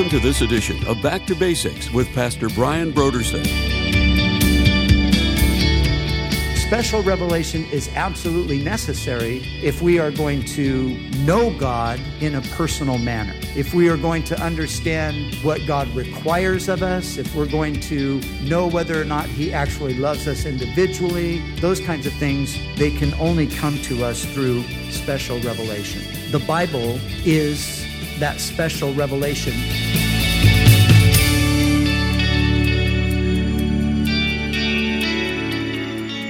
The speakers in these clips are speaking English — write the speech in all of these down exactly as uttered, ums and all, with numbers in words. Welcome to this edition of Back to Basics with Pastor Brian Broderson. Special revelation is absolutely necessary if we are going to know God in a personal manner. If we are going to understand what God requires of us, if we're going to know whether or not He actually loves us individually, those kinds of things, they can only come to us through special revelation. The Bible is that special revelation.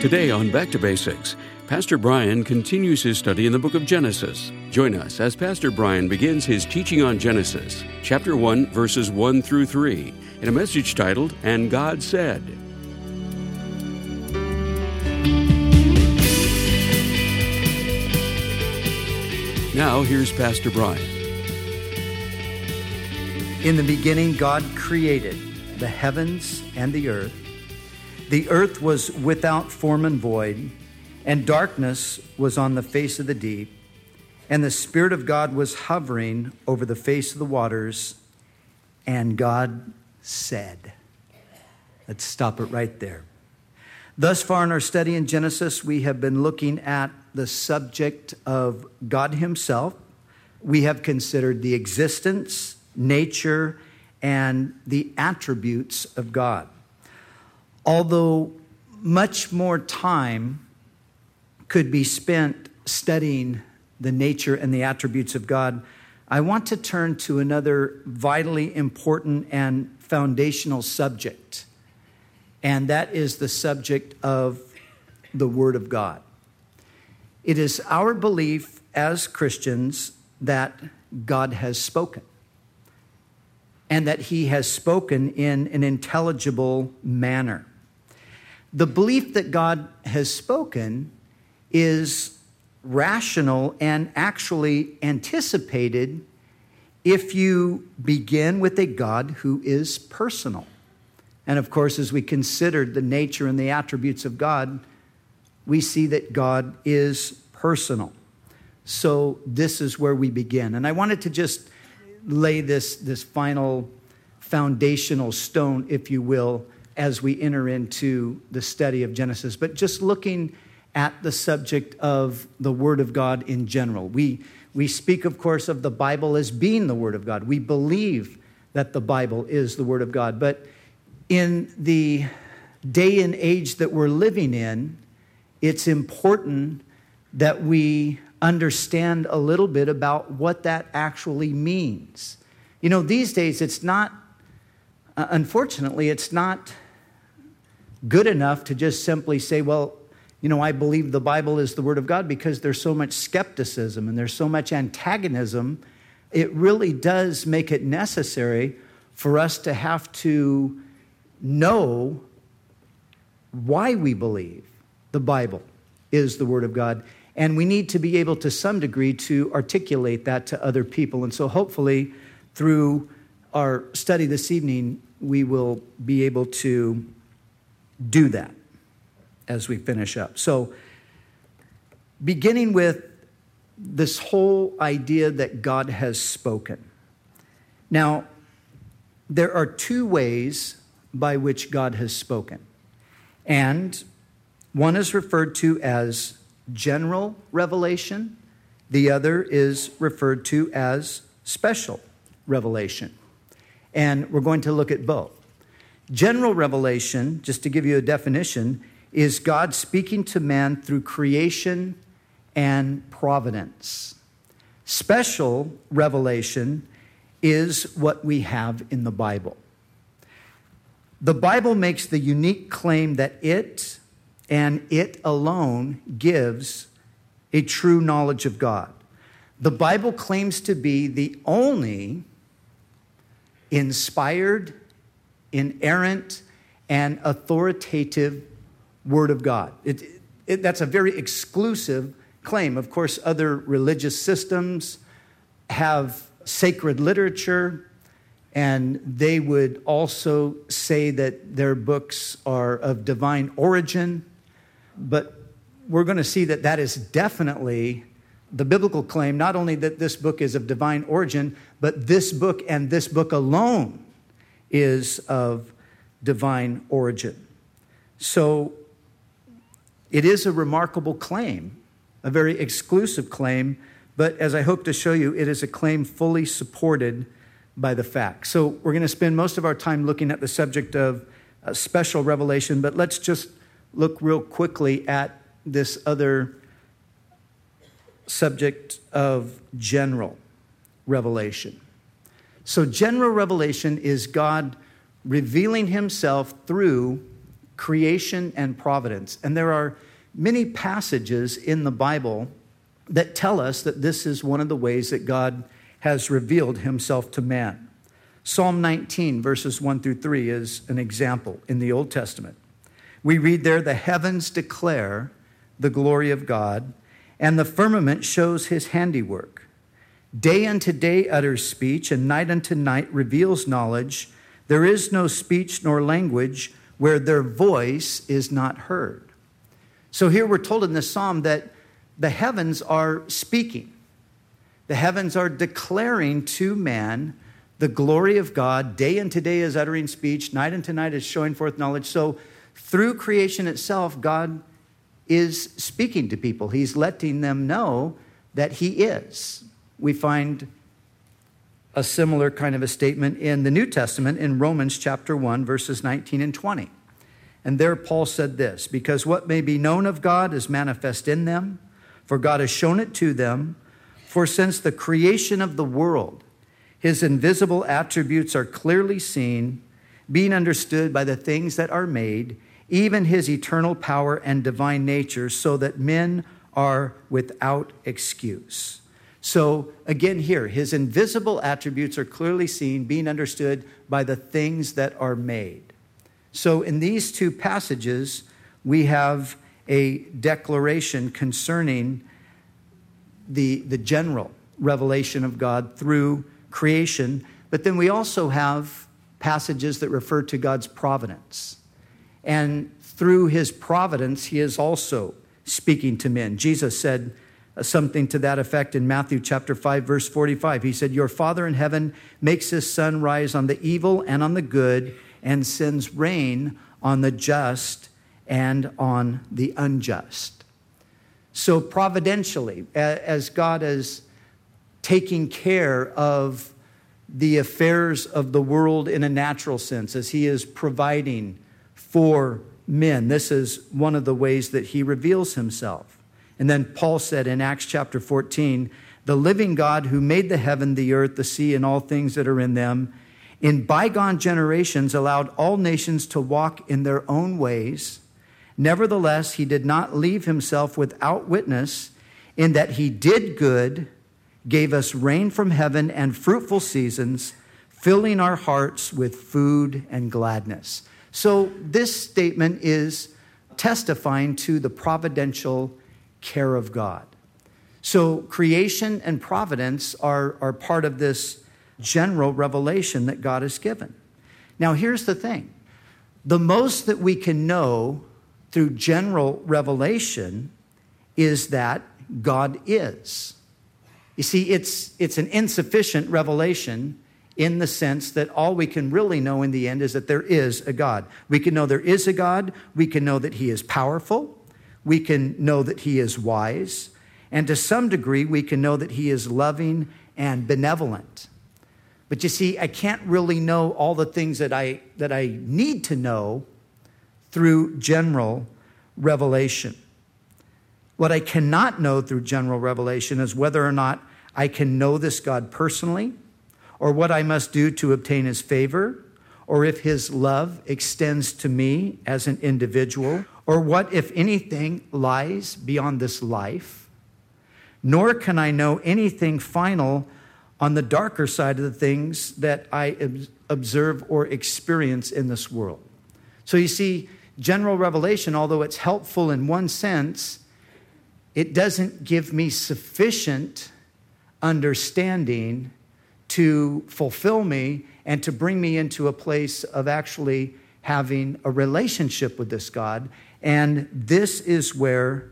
Today on Back to Basics, Pastor Brian continues his study in the book of Genesis. Join us as Pastor Brian begins his teaching on Genesis, chapter one, verses one through three, in a message titled, "And God Said." Now here's Pastor Brian. In the beginning, God created the heavens and the earth. The earth was without form and void, and darkness was on the face of the deep, and the Spirit of God was hovering over the face of the waters, and God said. Let's stop it right there. Thus far in our study in Genesis, we have been looking at the subject of God Himself. We have considered the existence, nature, and the attributes of God. Although much more time could be spent studying the nature and the attributes of God, I want to turn to another vitally important and foundational subject, and that is the subject of the Word of God. It is our belief as Christians that God has spoken, and that He has spoken in an intelligible manner. The belief that God has spoken is rational and actually anticipated if you begin with a God who is personal. And of course, as we considered the nature and the attributes of God, we see that God is personal. So this is where we begin. And I wanted to just lay this, this final foundational stone, if you will, as we enter into the study of Genesis. But just looking at the subject of the Word of God in general. We, we speak, of course, of the Bible as being the Word of God. We believe that the Bible is the Word of God. But in the day and age that we're living in, it's important that we understand a little bit about what that actually means. You know, these days it's not, uh, unfortunately, it's not good enough to just simply say, well, you know, I believe the Bible is the Word of God, because there's so much skepticism and there's so much antagonism. It really does make it necessary for us to have to know why we believe the Bible is the Word of God. And we need to be able to some degree to articulate that to other people. And so hopefully through our study this evening, we will be able to do that as we finish up. So beginning with this whole idea that God has spoken. Now, there are two ways by which God has spoken. And one is referred to as general revelation. The other is referred to as special revelation. And we're going to look at both. General revelation, just to give you a definition, is God speaking to man through creation and providence. Special revelation is what we have in the Bible. The Bible makes the unique claim that it, and it alone, gives a true knowledge of God. The Bible claims to be the only inspired, inerrant, and authoritative Word of God. It, it, that's a very exclusive claim. Of course, other religious systems have sacred literature, and they would also say that their books are of divine origin. But we're going to see that that is definitely the biblical claim, not only that this book is of divine origin, but this book and this book alone is of divine origin. So it is a remarkable claim, a very exclusive claim, but as I hope to show you, it is a claim fully supported by the facts. So we're going to spend most of our time looking at the subject of a special revelation, but let's just look real quickly at this other subject of general revelation. So general revelation is God revealing himself through creation and providence. And there are many passages in the Bible that tell us that this is one of the ways that God has revealed himself to man. Psalm nineteen, verses one through three is an example in the Old Testament. We read there, "The heavens declare the glory of God, and the firmament shows his handiwork. Day unto day utters speech, and night unto night reveals knowledge. There is no speech nor language where their voice is not heard." So here we're told in this psalm that the heavens are speaking. The heavens are declaring to man the glory of God. Day unto day is uttering speech. Night unto night is showing forth knowledge. So through creation itself, God is speaking to people. He's letting them know that he is. We find a similar kind of a statement in the New Testament in Romans chapter one, verses nineteen and twenty. And there Paul said this, "Because what may be known of God is manifest in them, for God has shown it to them. For since the creation of the world, his invisible attributes are clearly seen, being understood by the things that are made, even his eternal power and divine nature, so that men are without excuse." So again here, his invisible attributes are clearly seen, being understood by the things that are made. So in these two passages, we have a declaration concerning the, the general revelation of God through creation. But then we also have passages that refer to God's providence. And through his providence, he is also speaking to men. Jesus said something to that effect in Matthew chapter five, verse forty-five. He said, "Your Father in heaven makes his sun rise on the evil and on the good, and sends rain on the just and on the unjust." So providentially, as God is taking care of the affairs of the world in a natural sense, as he is providing for men, this is one of the ways that he reveals himself. And then Paul said in Acts chapter fourteen, "The living God who made the heaven, the earth, the sea, and all things that are in them, in bygone generations allowed all nations to walk in their own ways. Nevertheless, he did not leave himself without witness, in that he did good, gave us rain from heaven and fruitful seasons, filling our hearts with food and gladness." So this statement is testifying to the providential care of God. So creation and providence are, are part of this general revelation that God has given. Now, here's the thing. The most that we can know through general revelation is that God is. You see, it's, it's an insufficient revelation in the sense that all we can really know in the end is that there is a God. We can know there is a God. We can know that he is powerful. We can know that he is wise. And to some degree, we can know that he is loving and benevolent. But you see, I can't really know all the things that I that I need to know through general revelation. What I cannot know through general revelation is whether or not I can know this God personally, or what I must do to obtain his favor, or if his love extends to me as an individual, or what, if anything, lies beyond this life. Nor can I know anything final on the darker side of the things that I observe or experience in this world. So you see, general revelation, although it's helpful in one sense, it doesn't give me sufficient understanding to fulfill me and to bring me into a place of actually having a relationship with this God. And this is where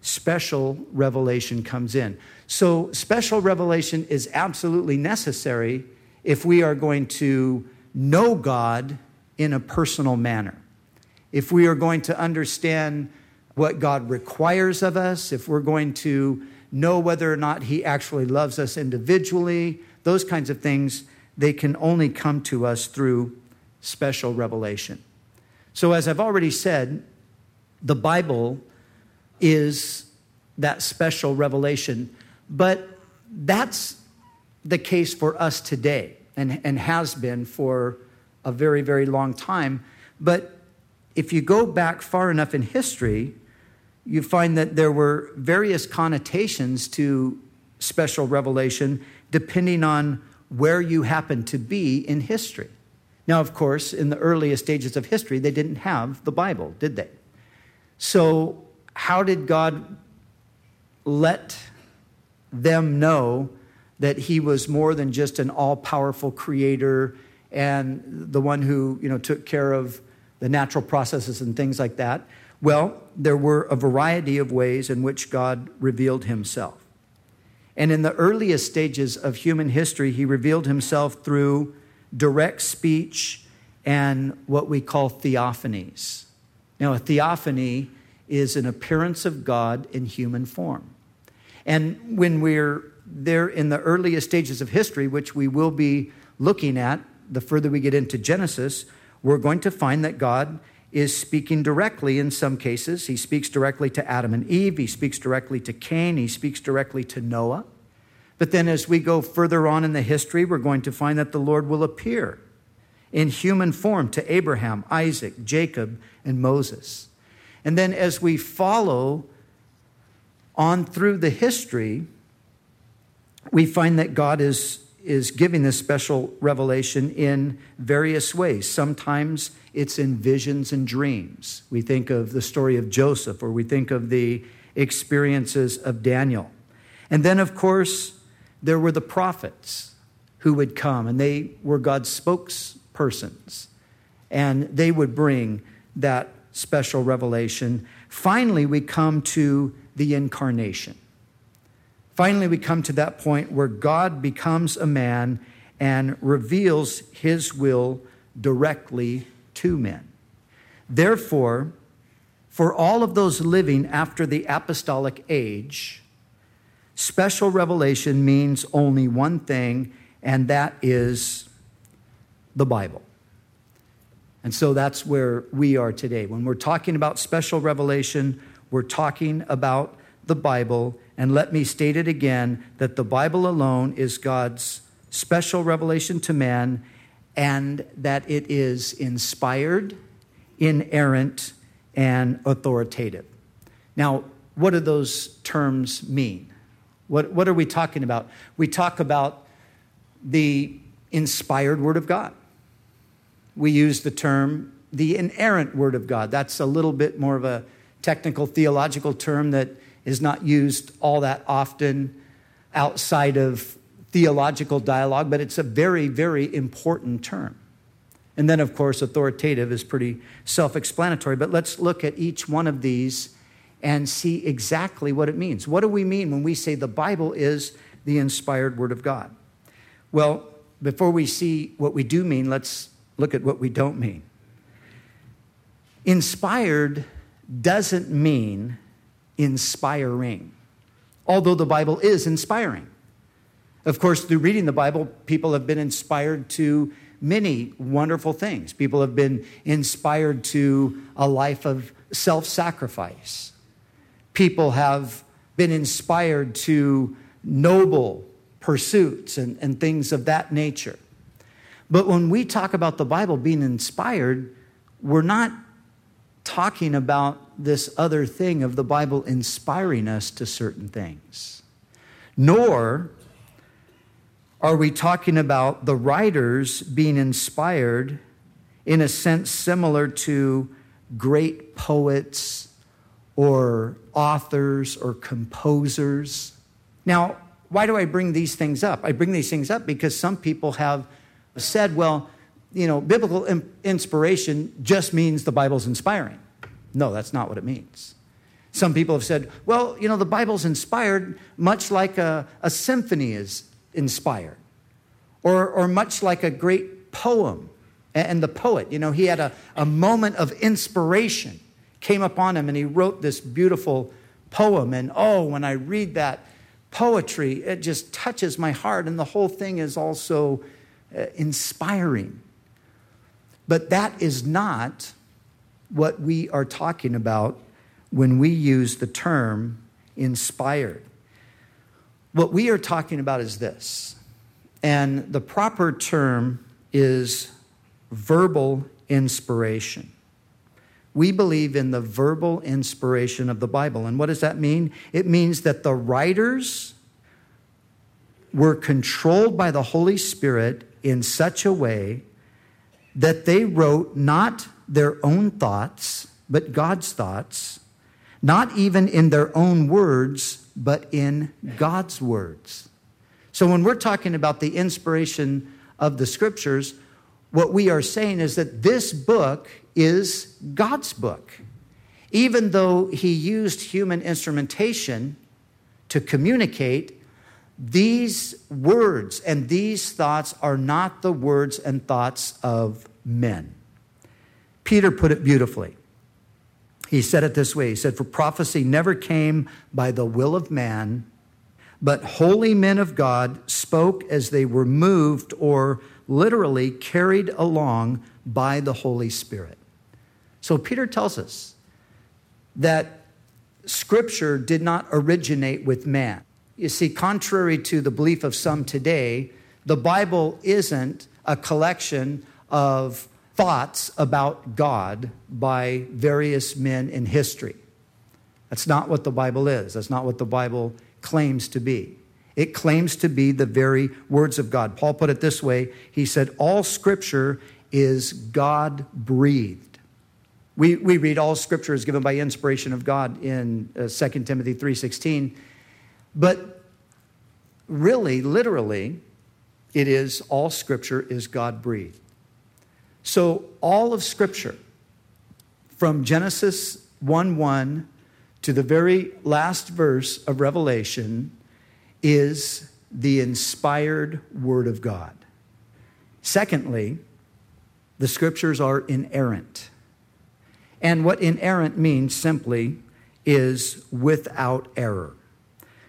special revelation comes in. So special revelation is absolutely necessary if we are going to know God in a personal manner. If we are going to understand what God requires of us, if we're going to know whether or not he actually loves us individually, those kinds of things, they can only come to us through special revelation. So as I've already said, the Bible is that special revelation, but that's the case for us today and, and has been for a very, very long time. But if you go back far enough in history, you find that there were various connotations to special revelation depending on where you happen to be in history. Now, of course, in the earliest stages of history, they didn't have the Bible, did they? So how did God let them know that he was more than just an all-powerful creator and the one who, you know, took care of the natural processes and things like that? Well, there were a variety of ways in which God revealed himself. And in the earliest stages of human history, he revealed himself through direct speech and what we call theophanies. Now, a theophany is an appearance of God in human form. And when we're there in the earliest stages of history, which we will be looking at the further we get into Genesis, we're going to find that God is speaking directly in some cases. He speaks directly to Adam and Eve. He speaks directly to Cain. He speaks directly to Noah. But then as we go further on in the history, we're going to find that the Lord will appear in human form to Abraham, Isaac, Jacob, and Moses. And then as we follow on through the history, we find that God is is giving this special revelation in various ways. Sometimes it's in visions and dreams. We think of the story of Joseph, or we think of the experiences of Daniel. And then, of course, there were the prophets who would come, and they were God's spokespersons, and they would bring that special revelation. Finally, we come to the incarnation. Finally, we come to that point where God becomes a man and reveals his will directly to men. Therefore, for all of those living after the apostolic age, special revelation means only one thing, and that is the Bible. And so that's where we are today. When we're talking about special revelation, we're talking about the Bible. And let me state it again, that the Bible alone is God's special revelation to man, and that it is inspired, inerrant, and authoritative. Now, what do those terms mean? What, what are we talking about? We talk about the inspired Word of God. We use the term the inerrant Word of God. That's a little bit more of a technical theological term that is not used all that often outside of theological dialogue, but it's a very, very important term. And then, of course, authoritative is pretty self-explanatory, but let's look at each one of these and see exactly what it means. What do we mean when we say the Bible is the inspired Word of God? Well, before we see what we do mean, let's look at what we don't mean. Inspired doesn't mean inspiring, although the Bible is inspiring. Of course, through reading the Bible, people have been inspired to many wonderful things. People have been inspired to a life of self-sacrifice. People have been inspired to noble pursuits and, and things of that nature. But when we talk about the Bible being inspired, we're not talking about this other thing of the Bible inspiring us to certain things. Nor are we talking about the writers being inspired in a sense similar to great poets or authors or composers. Now, why do I bring these things up? I bring these things up because some people have said, well, you know, biblical inspiration just means the Bible's inspiring. No, that's not what it means. Some people have said, well, you know, the Bible's inspired much like a, a symphony is inspired, or, or much like a great poem. And the poet, you know, he had a, a moment of inspiration came upon him, and he wrote this beautiful poem. And oh, when I read that poetry, it just touches my heart, and the whole thing is also uh, inspiring. But that is not what we are talking about when we use the term inspired. What we are talking about is this, and the proper term is verbal inspiration. We believe in the verbal inspiration of the Bible. And what does that mean? It means that the writers were controlled by the Holy Spirit in such a way that they wrote not their own thoughts, but God's thoughts, not even in their own words, but in God's words. So when we're talking about the inspiration of the Scriptures, what we are saying is that this book is God's book. Even though he used human instrumentation to communicate, these words and these thoughts are not the words and thoughts of men. Peter put it beautifully. He said it this way. He said, "For prophecy never came by the will of man, but holy men of God spoke as they were moved," or literally carried along by the Holy Spirit. So Peter tells us that Scripture did not originate with man. You see, contrary to the belief of some today, the Bible isn't a collection of thoughts about God by various men in history. That's not what the Bible is. That's not what the Bible claims to be. It claims to be the very words of God. Paul put it this way. He said, all Scripture is God-breathed. We, we read all Scripture is given by inspiration of God in uh, Second Timothy three sixteen. But really, literally, it is all Scripture is God-breathed. So all of Scripture, from Genesis one one to the very last verse of Revelation, is the inspired Word of God. Secondly, the Scriptures are inerrant. And what inerrant means simply is without error.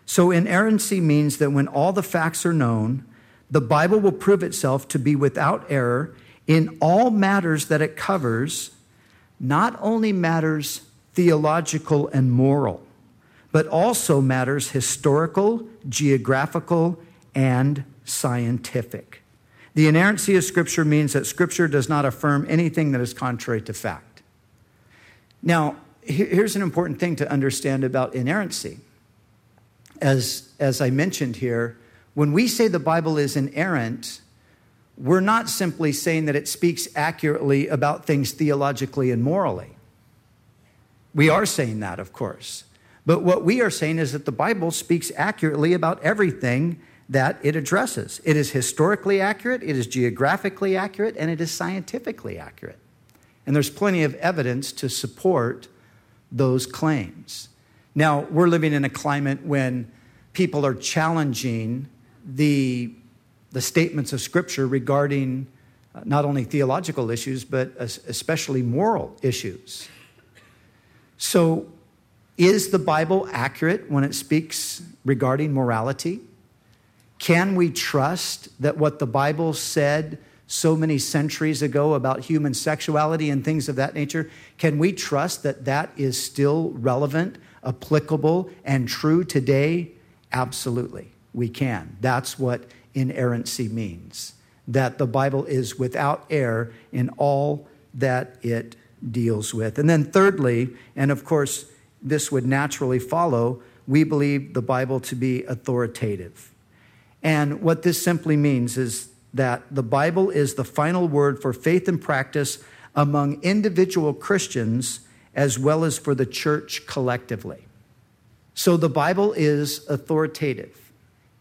So inerrancy means that when all the facts are known, the Bible will prove itself to be without error in all matters that it covers, not only matters theological and moral, but also matters historical, geographical, and scientific. The inerrancy of Scripture means that Scripture does not affirm anything that is contrary to fact. Now, here's an important thing to understand about inerrancy. As, as I mentioned here, when we say the Bible is inerrant, we're not simply saying that it speaks accurately about things theologically and morally. We are saying that, of course. But what we are saying is that the Bible speaks accurately about everything that it addresses. It is historically accurate, it is geographically accurate, and it is scientifically accurate. And there's plenty of evidence to support those claims. Now, we're living in a climate when people are challenging the, the statements of Scripture regarding not only theological issues, but especially moral issues. So, is the Bible accurate when it speaks regarding morality? Can we trust that what the Bible said so many centuries ago about human sexuality and things of that nature, can we trust that that is still relevant, applicable, and true today? Absolutely, we can. That's what inerrancy means, that the Bible is without error in all that it deals with. And then thirdly, and of course, this would naturally follow, we believe the Bible to be authoritative. And what this simply means is that the Bible is the final word for faith and practice among individual Christians as well as for the church collectively. So the Bible is authoritative.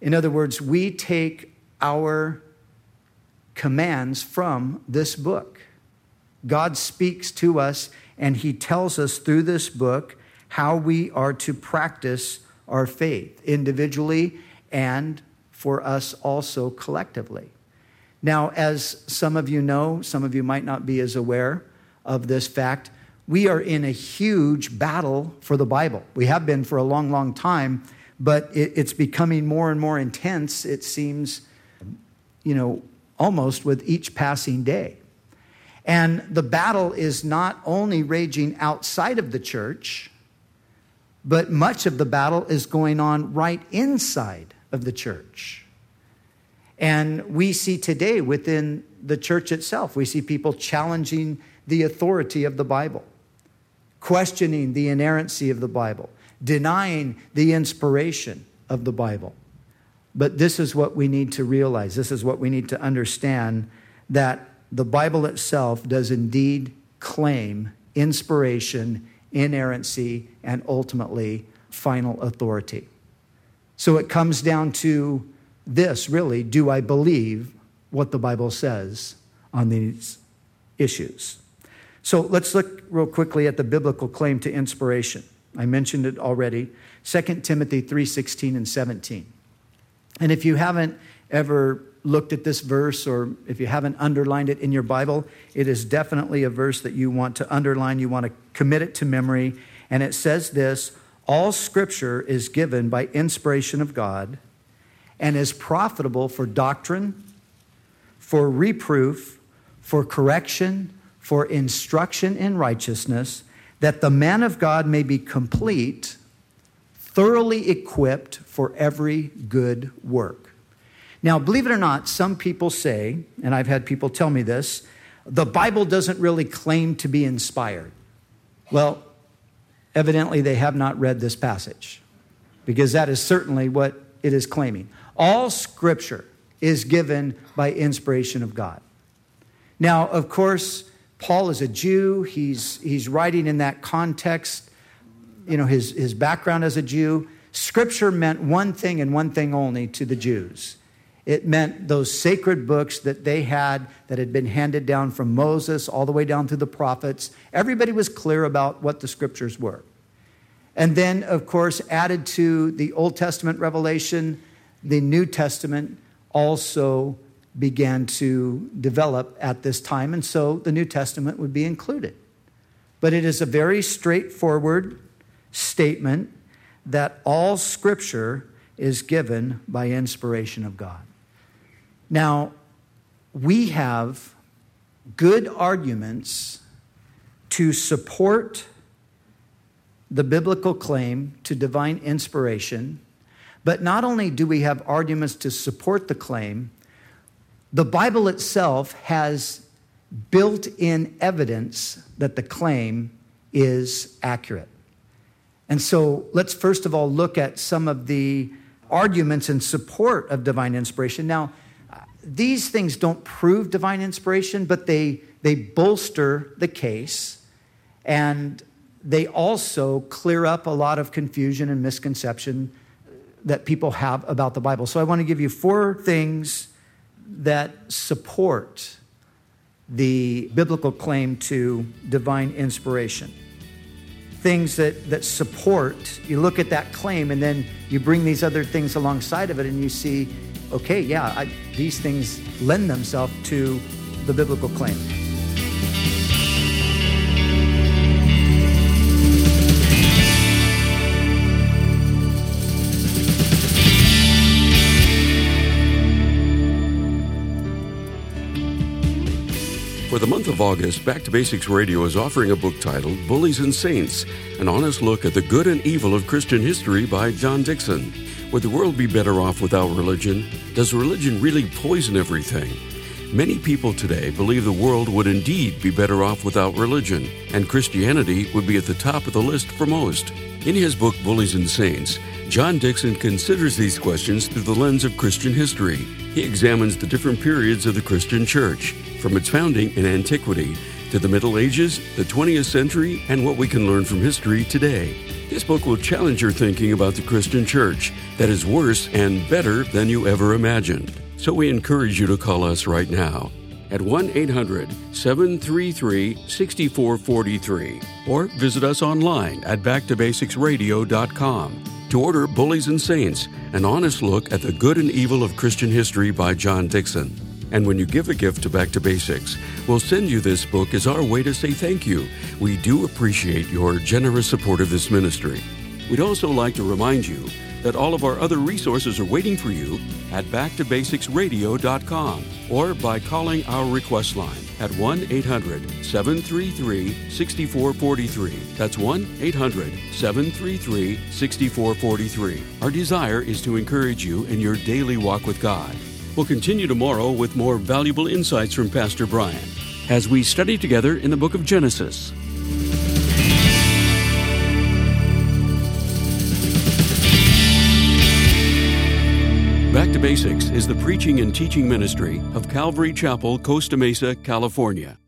In other words, we take our commands from this book. God speaks to us, and he tells us through this book how we are to practice our faith individually and for us also collectively. Now, as some of you know, some of you might not be as aware of this fact, we are in a huge battle for the Bible. We have been for a long, long time, but it, it's becoming more and more intense, it seems, you know, almost with each passing day. And the battle is not only raging outside of the church, but much of the battle is going on right inside of the church. And we see today within the church itself, we see people challenging the authority of the Bible, questioning the inerrancy of the Bible, denying the inspiration of the Bible. But this is what we need to realize. This is what we need to understand, that the Bible itself does indeed claim inspiration, inerrancy, and ultimately final authority. So it comes down to this, really: do I believe what the Bible says on these issues? So let's look real quickly at the biblical claim to inspiration. I mentioned it already, Second Timothy three sixteen and seventeen. And if you haven't ever looked at this verse, or if you haven't underlined it in your Bible, it is definitely a verse that you want to underline. You want to commit it to memory. And it says this: all scripture is given by inspiration of God and is profitable for doctrine, for reproof, for correction, for instruction in righteousness, that the man of God may be complete, thoroughly equipped for every good work. Now, believe it or not, some people say, and I've had people tell me this, the Bible doesn't really claim to be inspired. Well, evidently they have not read this passage, because that is certainly what it is claiming. All scripture is given by inspiration of God. Now, of course, Paul is a Jew. He's he's writing in that context, you know, his, his background as a Jew. Scripture meant one thing and one thing only to the Jews. It meant those sacred books that they had that had been handed down from Moses all the way down through the prophets. Everybody was clear about what the scriptures were. And then, of course, added to the Old Testament revelation, the New Testament also began to develop at this time. And so the New Testament would be included. But it is a very straightforward statement that all scripture is given by inspiration of God. Now, we have good arguments to support the biblical claim to divine inspiration, but not only do we have arguments to support the claim, the Bible itself has built-in evidence that the claim is accurate. And so let's first of all look at some of the arguments in support of divine inspiration. Now, these things don't prove divine inspiration, but they, they bolster the case, and they also clear up a lot of confusion and misconception that people have about the Bible. So I want to give you four things that support the biblical claim to divine inspiration. Things that, that support, you look at that claim and then you bring these other things alongside of it and you see, okay, yeah, I, these things lend themselves to the biblical claim. For the month of August, Back to Basics Radio is offering a book titled Bullies and Saints, an honest look at the good and evil of Christian history by John Dixon. Would the world be better off without religion? Does religion really poison everything? Many people today believe the world would indeed be better off without religion, and Christianity would be at the top of the list for most. In his book, Bullies and Saints, John Dixon considers these questions through the lens of Christian history. He examines the different periods of the Christian church, from its founding in antiquity to the Middle Ages, the twentieth century, and what we can learn from history today. This book will challenge your thinking about the Christian church that is worse and better than you ever imagined. So we encourage you to call us right now at one eight hundred seven three three six four four three or visit us online at back to basics radio dot com to order Bullies and Saints, an honest look at the good and evil of Christian history by John Dixon. And when you give a gift to Back to Basics, we'll send you this book as our way to say thank you. We do appreciate your generous support of this ministry. We'd also like to remind you that all of our other resources are waiting for you at back to basics radio dot com or by calling our request line at one eight hundred seven three three six four four three. That's one eight hundred seven three three six four four three. Our desire is to encourage you in your daily walk with God. We'll continue tomorrow with more valuable insights from Pastor Brian as we study together in the book of Genesis. Back to Basics is the preaching and teaching ministry of Calvary Chapel, Costa Mesa, California.